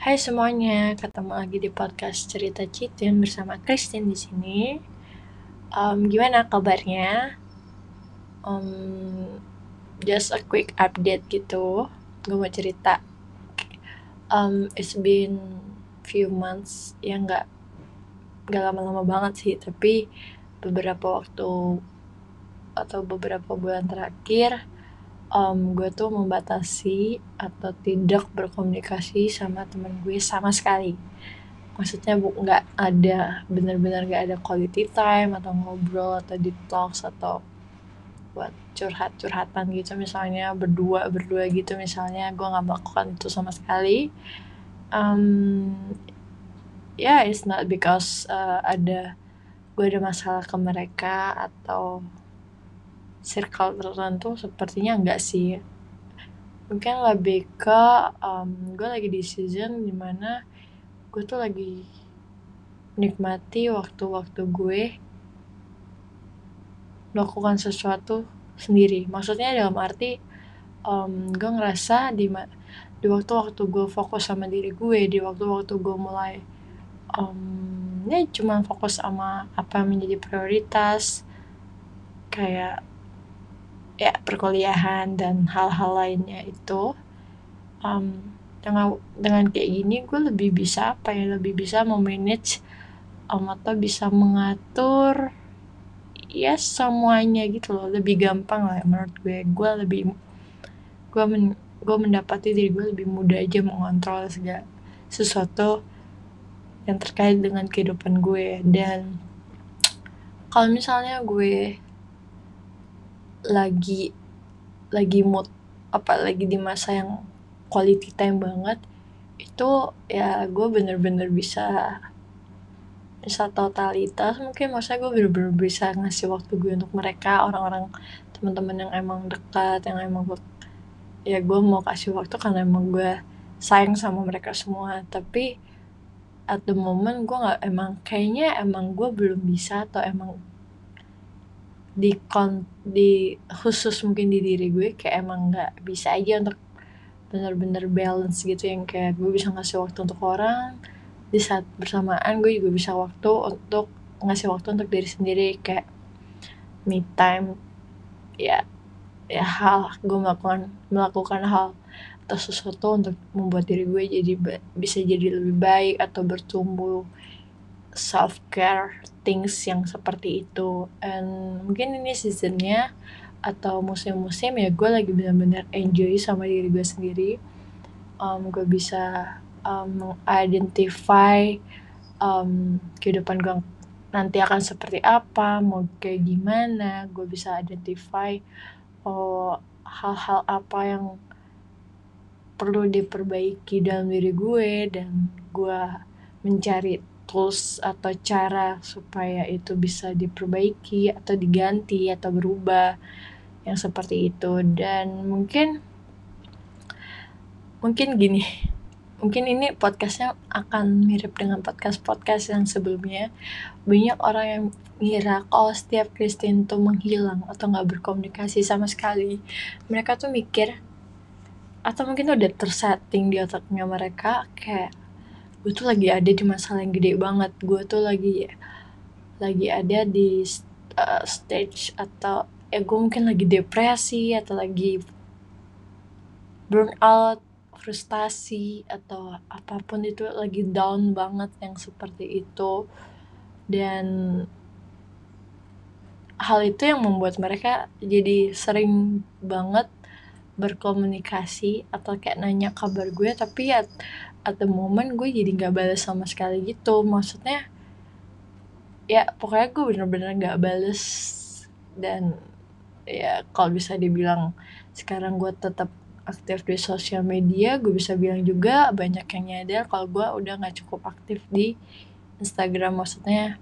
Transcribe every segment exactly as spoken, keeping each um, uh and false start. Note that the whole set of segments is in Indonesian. Hai semuanya, ketemu lagi di podcast Cerita Citin bersama Christine di sini. Um, gimana kabarnya? Um, just a quick update gitu. Gue mau cerita. Um, it's been few months, ya nggak nggak lama-lama banget sih, tapi beberapa waktu atau beberapa bulan terakhir. Um, gue tuh membatasi atau tidak berkomunikasi sama temen gue sama sekali. Maksudnya bu, gak ada, benar-benar gak ada quality time atau ngobrol atau deep talks atau buat curhat-curhatan gitu misalnya, berdua-berdua gitu misalnya. Gue gak melakukan itu sama sekali. um, Ya, yeah, it's not because uh, ada gue ada masalah ke mereka atau circle tertentu, sepertinya enggak sih. Mungkin lebih ke um, gue lagi di season dimana gue tuh lagi menikmati waktu-waktu gue melakukan sesuatu sendiri. Maksudnya dalam arti um, gue ngerasa di ma- di waktu-waktu gue fokus sama diri gue, di waktu-waktu gue mulai um, ya cuma fokus sama apa yang menjadi prioritas kayak ya perkuliahan dan hal-hal lainnya itu, um, dengan dengan kayak gini gue lebih bisa apa ya lebih bisa memanage um, atau bisa mengatur ya semuanya gitu loh, lebih gampang lah menurut gue. Gue lebih gue men, gue mendapati diri gue lebih mudah aja mengontrol segala sesuatu yang terkait dengan kehidupan gue. Dan kalau misalnya gue lagi lagi mood apa lagi di masa yang quality time banget itu, ya gue bener-bener bisa bisa totalitas mungkin. Maksudnya gue bener-bener bisa ngasih waktu gue untuk mereka, orang-orang teman-teman yang emang dekat, yang emang gue, ya gue mau kasih waktu karena emang gue sayang sama mereka semua. Tapi at the moment gue nggak, emang kayaknya emang gue belum bisa atau emang di kon di khusus mungkin di diri gue kayak emang nggak bisa aja untuk benar-benar balance gitu, yang kayak gue bisa ngasih waktu untuk orang di saat bersamaan gue juga bisa waktu untuk ngasih waktu untuk diri sendiri kayak me time, ya ya hal gue melakukan melakukan hal atau sesuatu untuk membuat diri gue jadi bisa jadi lebih baik atau bertumbuh, self care things yang seperti itu. And mungkin ini seasonnya atau musim-musim ya gue lagi benar-benar enjoy sama diri gue sendiri. Um, gue bisa um, identify um, kehidupan gue nanti akan seperti apa, mau kayak gimana. Gue bisa identify oh, hal-hal apa yang perlu diperbaiki dalam diri gue, dan gue mencari tools atau cara supaya itu bisa diperbaiki atau diganti atau berubah yang seperti itu. Dan mungkin mungkin gini mungkin ini podcastnya akan mirip dengan podcast-podcast yang sebelumnya. Banyak orang yang ngira kalau setiap Christine tuh menghilang atau gak berkomunikasi sama sekali. Mereka tuh mikir atau mungkin udah tersetting di otaknya mereka kayak gue tuh lagi ada di masalah yang gede banget, gue tuh lagi lagi ada di uh, stage atau ya gue mungkin lagi depresi atau lagi burnout, frustasi atau apapun itu, lagi down banget yang seperti itu. Dan hal itu yang membuat mereka jadi sering banget berkomunikasi atau kayak nanya kabar gue, tapi ya at the moment gue jadi gak balas sama sekali gitu. Maksudnya ya pokoknya gue bener-bener gak balas. Dan ya kalau bisa dibilang sekarang gue tetap aktif di sosial media, gue bisa bilang juga banyak yang nyadar kalau gue udah gak cukup aktif di Instagram. Maksudnya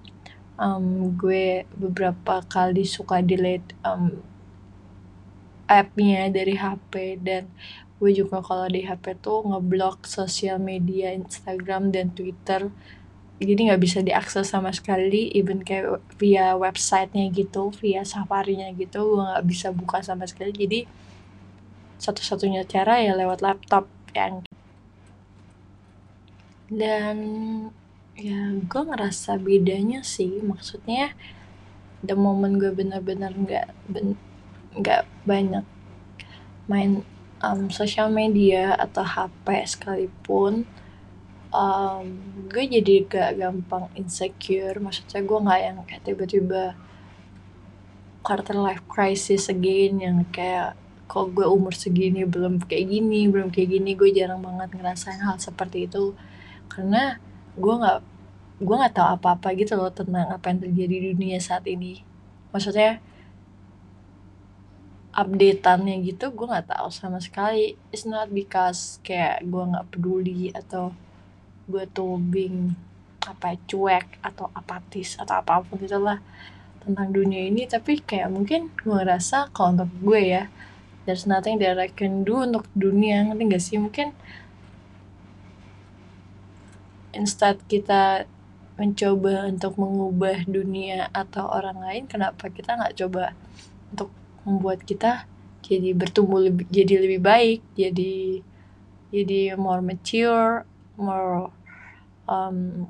um, gue beberapa kali suka delete um, app-nya dari H P, dan gue juga kalau di H P tuh ngeblok sosial media Instagram dan Twitter, jadi nggak bisa diakses sama sekali, even kayak via websitenya gitu, via Safari-nya gitu, gue nggak bisa buka sama sekali. Jadi satu-satunya cara ya lewat laptop yang Dan ya gue ngerasa bedanya sih, maksudnya the moment gue bener-bener nggak ben- nggak banyak main um, sosial media atau H P sekalipun, um, gue jadi gak gampang insecure. Maksudnya gue nggak yang kayak tiba-tiba quarter life crisis again, yang kayak kok gue umur segini belum kayak gini, belum kayak gini. Gue jarang banget ngerasain hal seperti itu karena gue nggak gue nggak tahu apa-apa gitu loh tentang apa yang terjadi di dunia saat ini. Maksudnya update-annya gitu gue nggak tahu sama sekali. It's not because kayak gue nggak peduli atau gue tuh being apa cuek atau apatis atau apapun itulah tentang dunia ini, tapi kayak mungkin gue ngerasa kalau untuk gue ya, there's nothing that I can do untuk dunia, ngerti gak sih? Mungkin instead kita mencoba untuk mengubah dunia atau orang lain, kenapa kita gak coba untuk membuat kita jadi bertumbuh lebih, jadi lebih baik, jadi jadi more mature, more um,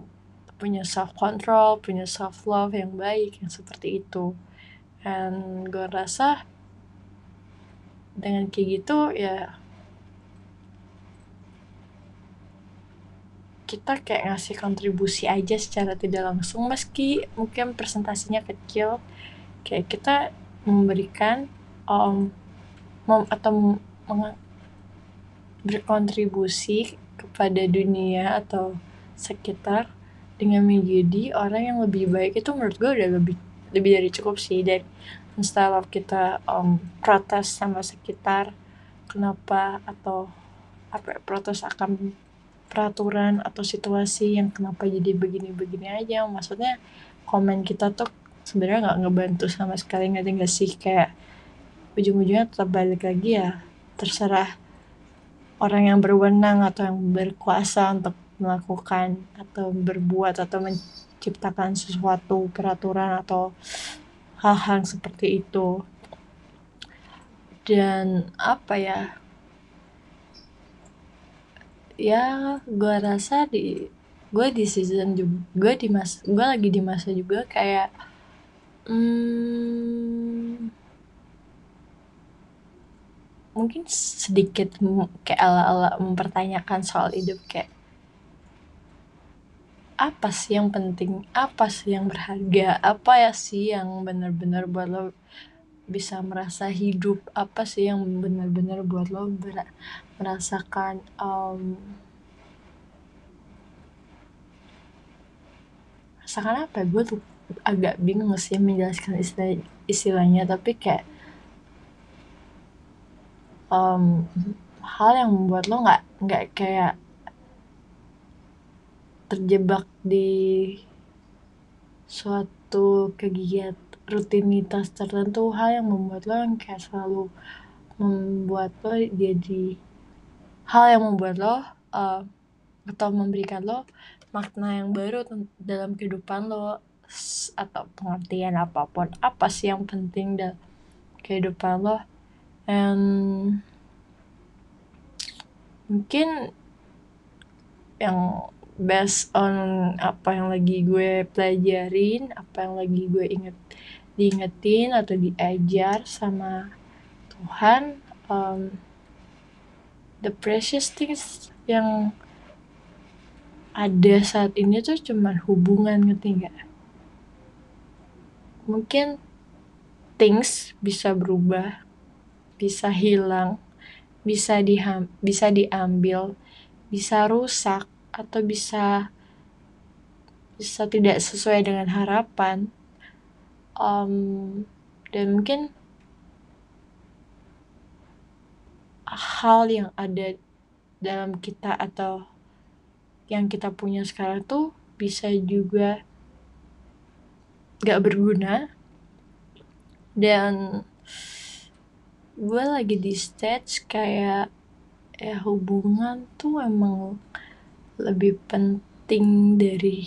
punya self-control, punya self-love yang baik, yang seperti itu. Dan gue rasa dengan kayak gitu, ya kita kayak ngasih kontribusi aja secara tidak langsung, meski mungkin presentasinya kecil, kayak kita memberikan um, mem- atau meng- berkontribusi kepada dunia atau sekitar dengan menjadi orang yang lebih baik. Itu menurut gue udah lebih lebih dari cukup sih. Dan instead of kita um, protes sama sekitar kenapa atau apa protes akan peraturan atau situasi yang kenapa jadi begini-begini aja, maksudnya komen kita tuh sebenarnya nggak ngebantu sama sekali, nggak tinggal sih, kayak ujung-ujungnya tetap balik lagi ya terserah orang yang berwenang atau yang berkuasa untuk melakukan atau berbuat atau menciptakan sesuatu peraturan atau hal-hal seperti itu. Dan apa ya, ya gue rasa di gue di season juga gue di mas gue lagi di masa juga kayak hmm, mungkin sedikit kayak ala-ala mempertanyakan soal hidup, kayak apa sih yang penting, apa sih yang berharga, apa ya sih yang benar-benar buat lo bisa merasa hidup, apa sih yang benar-benar buat lo ber- merasakan um, merasakan apa ya? Gue tuh agak bingung sih menjelaskan istilah istilahnya, tapi kayak um, hal yang membuat lo nggak nggak kayak terjebak di suatu kegiatan rutinitas tertentu, hal yang membuat lo yang kayak selalu membuat lo jadi hal yang membuat lo uh, atau memberikan lo makna yang baru dalam kehidupan lo atau pengertian apapun, apa sih yang penting dalam kehidupan lo. And mungkin yang based on apa yang lagi gue pelajarin, apa yang lagi gue inget, diingetin atau diajar sama Tuhan, um, the precious things yang ada saat ini tuh cuman hubungan, ngerti gak? Mungkin things bisa berubah, bisa hilang, bisa diham, bisa diambil, bisa rusak, atau bisa bisa tidak sesuai dengan harapan, um, dan mungkin hal yang ada dalam kita atau yang kita punya sekarang tuh bisa juga gak berguna. Dan gue lagi di stage kayak ya hubungan tuh emang lebih penting dari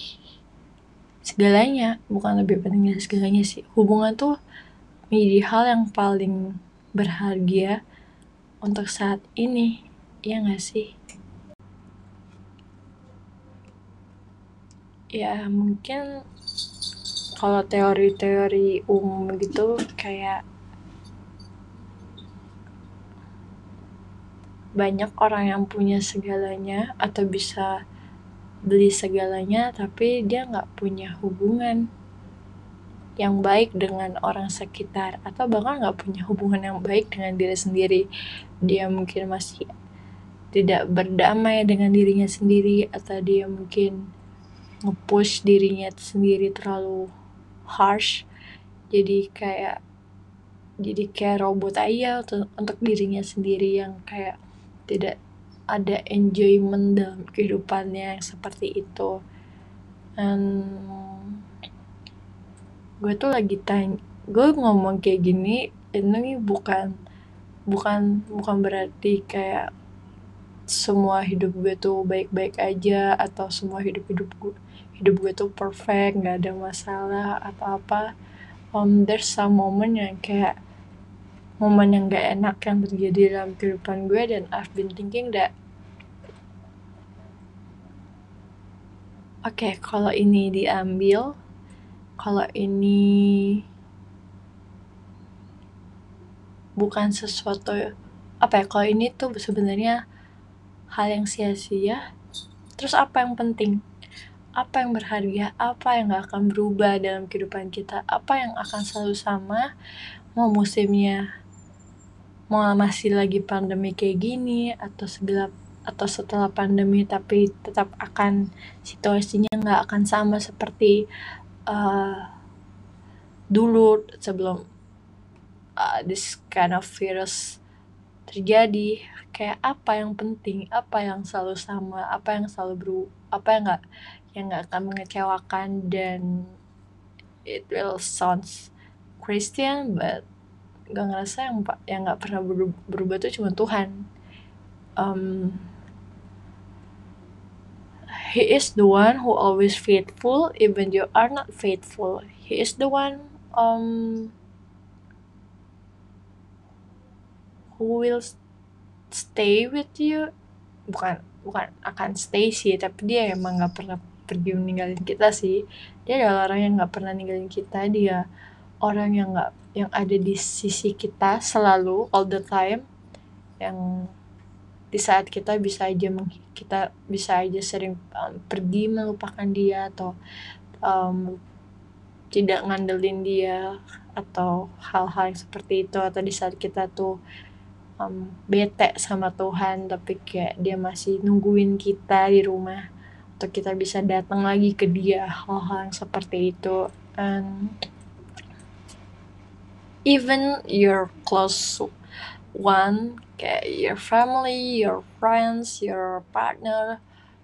segalanya, bukan lebih penting dari segalanya sih. Hubungan tuh menjadi hal yang paling berharga untuk saat ini, ya nggak sih? Ya mungkin kalau teori-teori umum gitu kayak banyak orang yang punya segalanya atau bisa beli segalanya tapi dia nggak punya hubungan yang baik dengan orang sekitar atau bahkan nggak punya hubungan yang baik dengan diri sendiri. Dia mungkin masih tidak berdamai dengan dirinya sendiri atau dia mungkin nge-push dirinya sendiri terlalu harsh, jadi kayak jadi kayak robot aja untuk, untuk dirinya sendiri yang kayak tidak ada enjoyment dalam kehidupannya yang seperti itu. Um, gue tuh lagi tanya, gue ngomong kayak gini ini bukan bukan bukan berarti kayak semua hidup gue tuh baik-baik aja atau semua hidup hidup gue hidup gue tuh perfect, nggak ada masalah atau apa. Um, there's some moment yang kayak momen yang gak enak yang terjadi dalam kehidupan gue, dan I've been thinking that oke, okay, kalau ini diambil, kalau ini bukan sesuatu apa ya, kalau ini tuh sebenarnya hal yang sia-sia, terus apa yang penting, apa yang berharga, apa yang gak akan berubah dalam kehidupan kita, apa yang akan selalu sama mau musimnya mau masih lagi pandemi kayak gini atau segelap atau setelah pandemi, tapi tetap akan situasinya nggak akan sama seperti uh, dulu sebelum uh, this kind of virus terjadi. Kayak apa yang penting, apa yang selalu sama, apa yang selalu beru, apa yang nggak yang nggak akan mengecewakan, dan it will sounds Christian but gak ngerasa yang yang nggak pernah berubah tuh cuma Tuhan. Um, he is the one who always faithful even you are not faithful. He is the one um who will stay with you. Bukan bukan akan stay sih, tapi dia emang nggak pernah pergi meninggalin kita sih. Dia adalah orang yang nggak pernah ninggalin kita. Dia orang yang nggak yang ada di sisi kita selalu, all the time, yang di saat kita bisa aja meng, kita bisa aja sering um, pergi melupakan dia atau um, tidak ngandelin dia atau hal-hal yang seperti itu, atau di saat kita tuh um, bete sama Tuhan tapi kayak dia masih nungguin kita di rumah atau kita bisa datang lagi ke dia, hal-hal yang seperti itu. And even your close one, kayak your family, your friends, your partner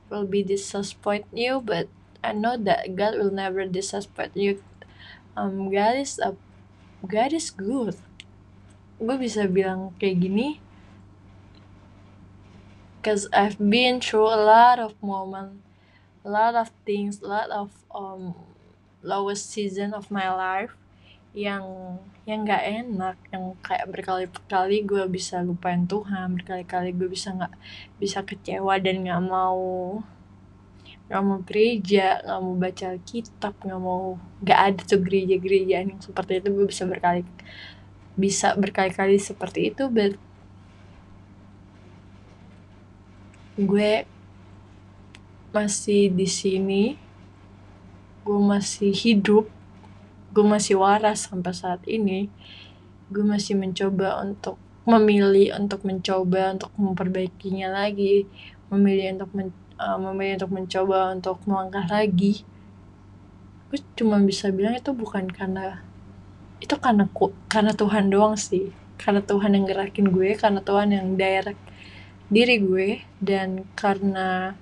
will be disappoint you, but I know that God will never disappoint you. Um, God is a, God is good. Gue bisa bilang kayak gini, cause I've been through a lot of moment, a lot of things, a lot of um lowest season of my life. yang yang nggak enak, yang kayak berkali-kali gue bisa lupain Tuhan, berkali-kali gue bisa nggak bisa kecewa dan nggak mau nggak mau gereja, nggak mau baca kitab, nggak mau nggak ada tuh gereja-gerejaan yang seperti itu. Gue bisa berkali bisa berkali-kali seperti itu, but gue masih di sini, gue masih hidup. Gue masih waras sampai saat ini. Gue masih mencoba untuk memilih, untuk mencoba untuk memperbaikinya lagi, memilih untuk men, uh, memilih untuk mencoba untuk melangkah lagi. Gue cuma bisa bilang itu bukan karena itu karena karena Tuhan doang sih. Karena Tuhan yang gerakin gue, karena Tuhan yang direct diri gue, dan karena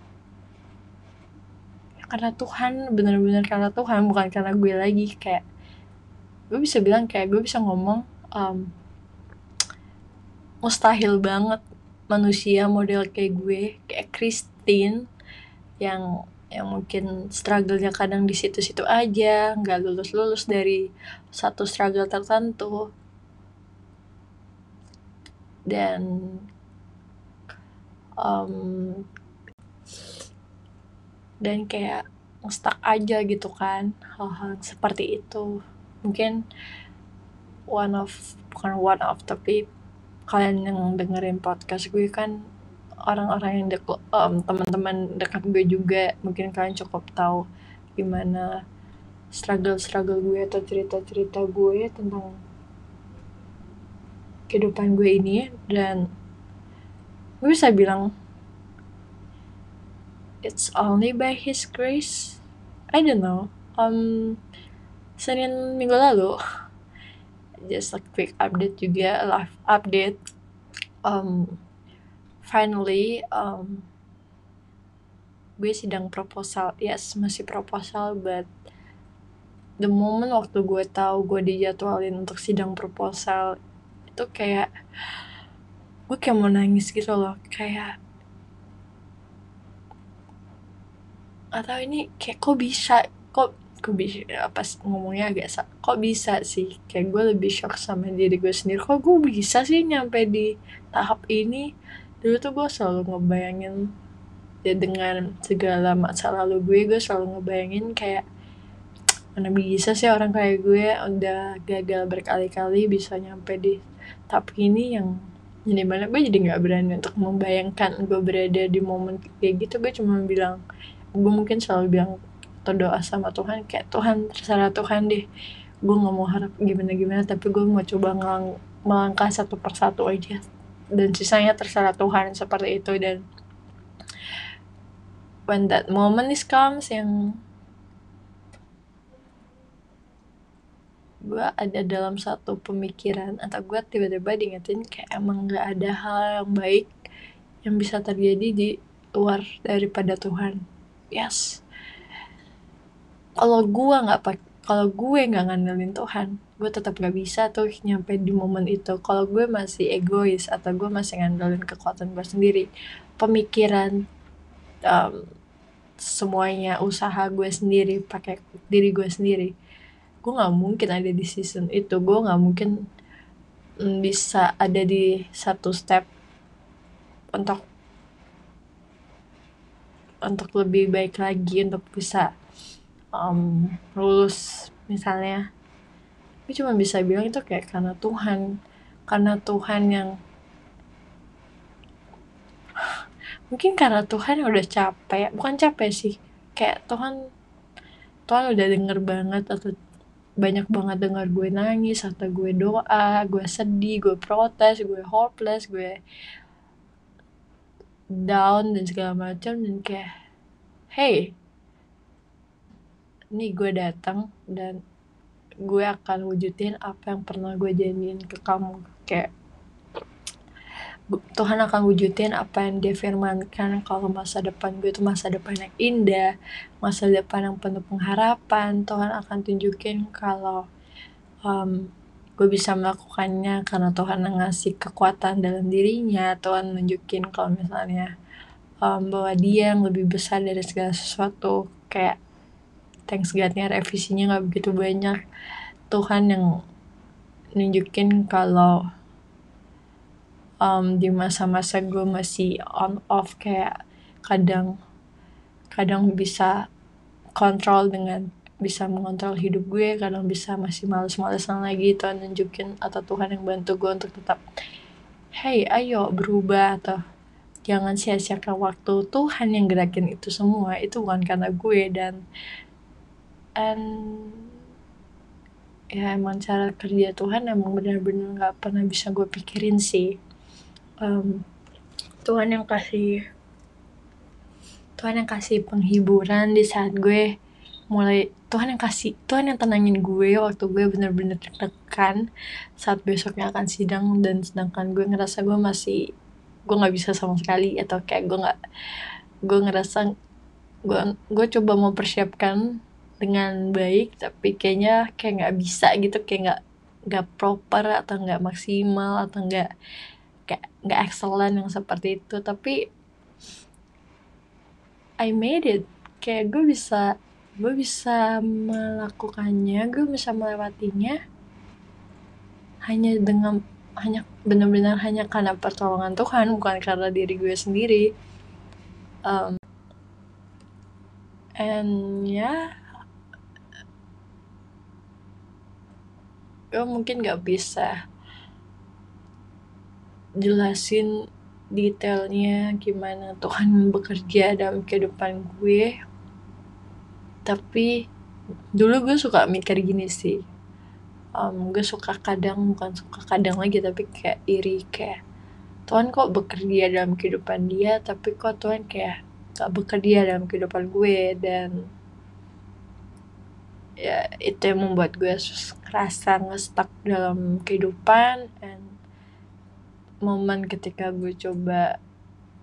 karena Tuhan, benar-benar karena Tuhan, bukan karena gue lagi. Kayak gue bisa bilang kayak gue bisa ngomong um, mustahil banget manusia model kayak gue, kayak Christine yang yang mungkin struggle-nya kadang di situ-situ aja, nggak lulus-lulus dari satu struggle tertentu, dan um, dan kayak stuck aja gitu kan, hal-hal seperti itu. Mungkin one of, bukan one of, tapi kalian yang dengerin podcast gue kan orang-orang yang dek, um, teman-teman dekat gue juga. Mungkin kalian cukup tahu gimana struggle-struggle gue atau cerita-cerita gue tentang kehidupan gue ini. Dan gue bisa bilang it's only by His grace. I don't know. Um, Senin minggu lalu, just a quick update juga, live update. Um, finally, um, gue sidang proposal. Yes, masih proposal, but the moment waktu gue tahu gue dijadwalin untuk sidang proposal, itu kayak gue kayak mau nangis gitu loh, kayak atau ini kayak kok bisa, kok kok bisa apa ngomongnya agak sak, kok bisa sih, kayak gue lebih shock sama diri gue sendiri, kok gue bisa sih nyampe di tahap ini. Dulu tuh gue selalu ngebayangin ya, dengan segala masa lalu gue gue selalu ngebayangin kayak mana bisa sih orang kayak gue udah gagal berkali-kali bisa nyampe di tahap ini, yang jadi mana gue jadi nggak berani untuk membayangkan gue berada di momen kayak gitu. Gue cuma bilang, gue mungkin selalu bilang atau doa sama Tuhan kayak, Tuhan terserah Tuhan deh, gue nggak mau harap gimana-gimana, tapi gue mau coba ngelang, melangkah satu persatu aja dan sisanya terserah Tuhan, seperti itu. Dan when that moment is comes, yang gue ada dalam satu pemikiran atau gue tiba-tiba diingetin kayak emang gak ada hal yang baik yang bisa terjadi di luar daripada Tuhan. Yes, kalau gue nggak kalau gue nggak ngandelin Tuhan, gue tetap gak bisa tuh nyampe di momen itu. Kalau gue masih egois atau gue masih ngandelin kekuatan gue sendiri, pemikiran, um, semuanya usaha gue sendiri, pakai diri gue sendiri, gue nggak mungkin ada di season itu. Gue nggak mungkin bisa ada di satu step untuk untuk lebih baik lagi, untuk bisa um, lulus misalnya. Gue cuma bisa bilang itu kayak karena Tuhan, karena Tuhan yang mungkin karena Tuhan yang udah capek, bukan capek sih, kayak Tuhan Tuhan udah denger banget atau banyak banget dengar gue nangis, atau gue doa, gue sedih, gue protes, gue hopeless, gue down dan segala macam. Dan kayak, hey, nih gue datang dan gue akan wujudin apa yang pernah gue janjiin ke kamu. Kayak Tuhan akan wujudin apa yang Dia firmankan, kalau masa depan gue itu masa depan yang indah, masa depan yang penuh pengharapan. Tuhan akan tunjukin kalau um, gue bisa melakukannya, karena Tuhan yang ngasih kekuatan dalam dirinya. Tuhan nunjukin kalau misalnya um, bahwa Dia yang lebih besar dari segala sesuatu. Kayak thanks God-nya revisinya gak begitu banyak. Tuhan yang nunjukin kalau Um, di masa-masa gue masih on off, kayak kadang kadang bisa kontrol dengan bisa mengontrol hidup gue, kadang bisa masih males-malesan lagi. Tuhan nunjukin atau Tuhan yang bantu gue untuk tetap, hey ayo berubah, atau jangan sia-siakan waktu. Tuhan yang gerakin itu semua, itu bukan karena gue. Dan and ya emang cara kerja Tuhan emang benar-benar nggak pernah bisa gue pikirin sih. Um, Tuhan yang kasih Tuhan yang kasih penghiburan di saat gue mulai, Tuhan yang kasih Tuhan yang tenangin gue waktu gue bener-bener deg-degan saat besoknya akan sidang. Dan sedangkan gue ngerasa gue masih gue nggak bisa sama sekali, atau kayak gue nggak gue ngerasa gue gue coba mempersiapkan dengan baik, tapi kayaknya kayak nggak bisa gitu, kayak nggak nggak proper atau nggak maksimal atau nggak kayak nggak excellent yang seperti itu. Tapi I made it, kayak gue bisa gue bisa melakukannya, gue bisa melewatinya hanya dengan hanya benar-benar hanya karena pertolongan Tuhan, bukan karena diri gue sendiri. um, And ya, gue mungkin gak bisa jelasin detailnya gimana Tuhan bekerja dalam kehidupan gue. Tapi dulu gue suka mikir gini sih, um, gue suka kadang, bukan suka kadang lagi, tapi kayak iri, kayak Tuhan kok bekerja dalam kehidupan dia, tapi kok Tuhan kayak gak bekerja dalam kehidupan gue. Dan ya itu yang membuat gue kerasa nge-stuck dalam kehidupan. And momen ketika gue coba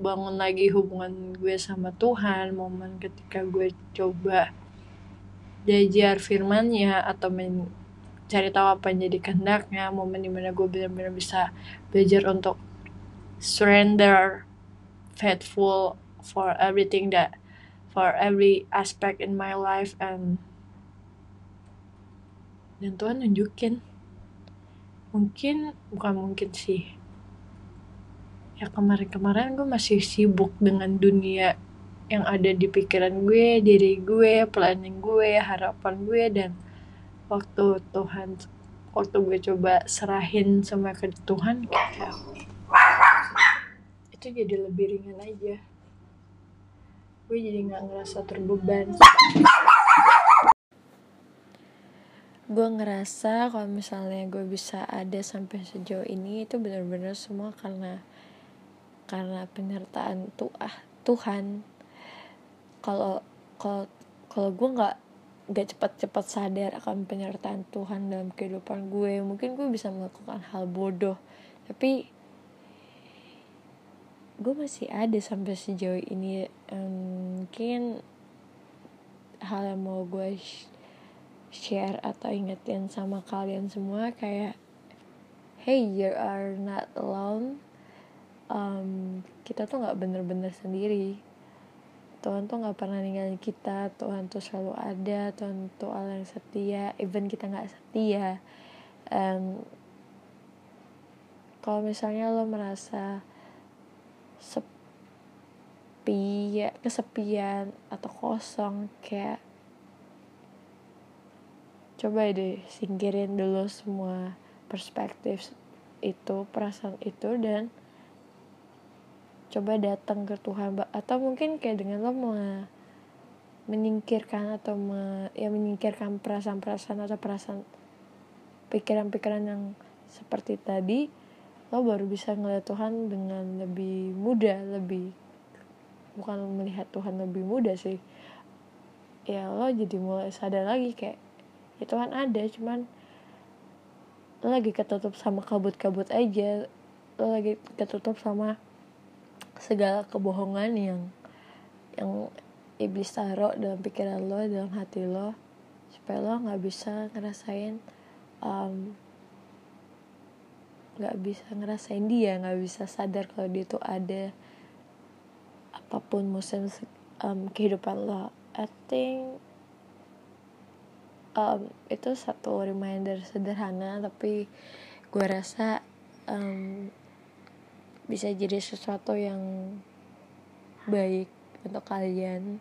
bangun lagi hubungan gue sama Tuhan, momen ketika gue coba jajar firman-Nya atau mencari tahu apa yang jadi kehendaknya, momen dimana gue benar-benar bisa belajar untuk surrender, faithful for everything that, for every aspect in my life. And dan Tuhan nunjukin, mungkin, bukan mungkin sih, ya kemarin-kemarin gue masih sibuk dengan dunia yang ada di pikiran gue, diri gue, planning gue, harapan gue. Dan waktu Tuhan, waktu gue coba serahin semua ke Tuhan, kayak itu jadi lebih ringan aja. Gue jadi gak ngerasa terbeban. Gue ngerasa kalau misalnya gue bisa ada sampai sejauh ini, itu benar-benar semua karena karena penyertaan tu ah, Tuhan. Kalau kalau kalau gue nggak nggak cepat-cepat sadar akan penyertaan Tuhan dalam kehidupan gue, mungkin gue bisa melakukan hal bodoh. Tapi gue masih ada sampai sejauh ini. Um, mungkin hal yang mau gue sh- share atau ingetin sama kalian semua kayak, hey, you are not alone. Um, kita tuh nggak bener-bener sendiri. Tuhan tuh nggak pernah ninggalin kita. Tuhan tuh selalu ada. Tuhan tuh Allah yang setia, even kita nggak setia. Um, kalau misalnya lo merasa sepi, ya, kesepian atau kosong, kayak coba deh singkirin dulu semua perspektif itu, perasaan itu, dan coba datang ke Tuhan. Atau mungkin kayak dengan lo menyingkirkan atau me, ya menyingkirkan perasaan-perasaan atau perasaan pikiran-pikiran yang seperti tadi, lo baru bisa ngeliat Tuhan dengan lebih mudah. Lebih, bukan melihat Tuhan lebih mudah sih, ya lo jadi mulai sadar lagi kayak, ya Tuhan ada, cuman lo lagi ketutup sama kabut-kabut aja. Lo lagi ketutup sama segala kebohongan yang yang iblis taruh dalam pikiran lo, dalam hati lo, supaya lo nggak bisa ngerasain, um, nggak bisa ngerasain dia, nggak bisa sadar kalau dia tuh ada apapun musim um, kehidupan lo. I think Um, itu satu reminder sederhana, tapi gue rasa um, bisa jadi sesuatu yang baik untuk kalian.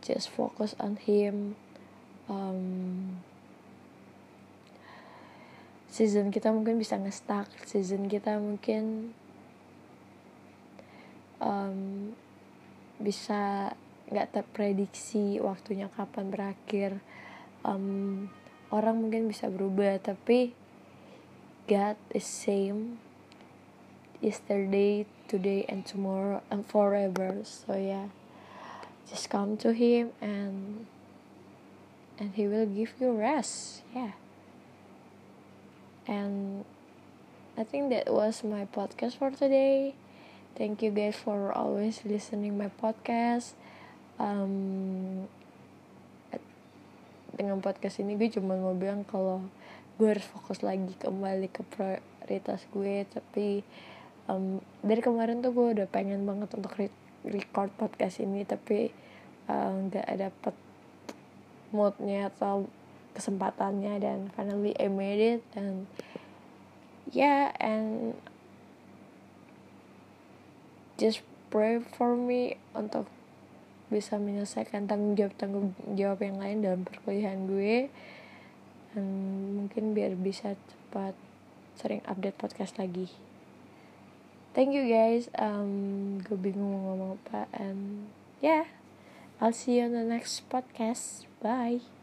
Just focus on him. um, season kita mungkin bisa nge-stuck, season kita mungkin um, bisa gak terprediksi waktunya kapan berakhir. Um, orang mungkin bisa berubah, tapi God is same yesterday, today, and tomorrow, and forever. So yeah, just come to him and and he will give you rest. Yeah, and I think that was my podcast for today. Thank you guys for always listening my podcast. um Dengan podcast ini gue cuma mau bilang kalau gue harus fokus lagi kembali ke prioritas gue. Tapi um, dari kemarin tuh gue udah pengen banget untuk re- record podcast ini, tapi um, gak dapet moodnya atau kesempatannya. Dan finally I made it. And yeah, and just pray for me untuk bisa menyelesaikan tanggung jawab-tanggung jawab yang lain dalam perkuliahan gue. Dan mungkin biar bisa cepat sering update podcast lagi. Thank you guys. Um, gue bingung mau ngomong apa. And yeah, I'll see you on the next podcast. Bye.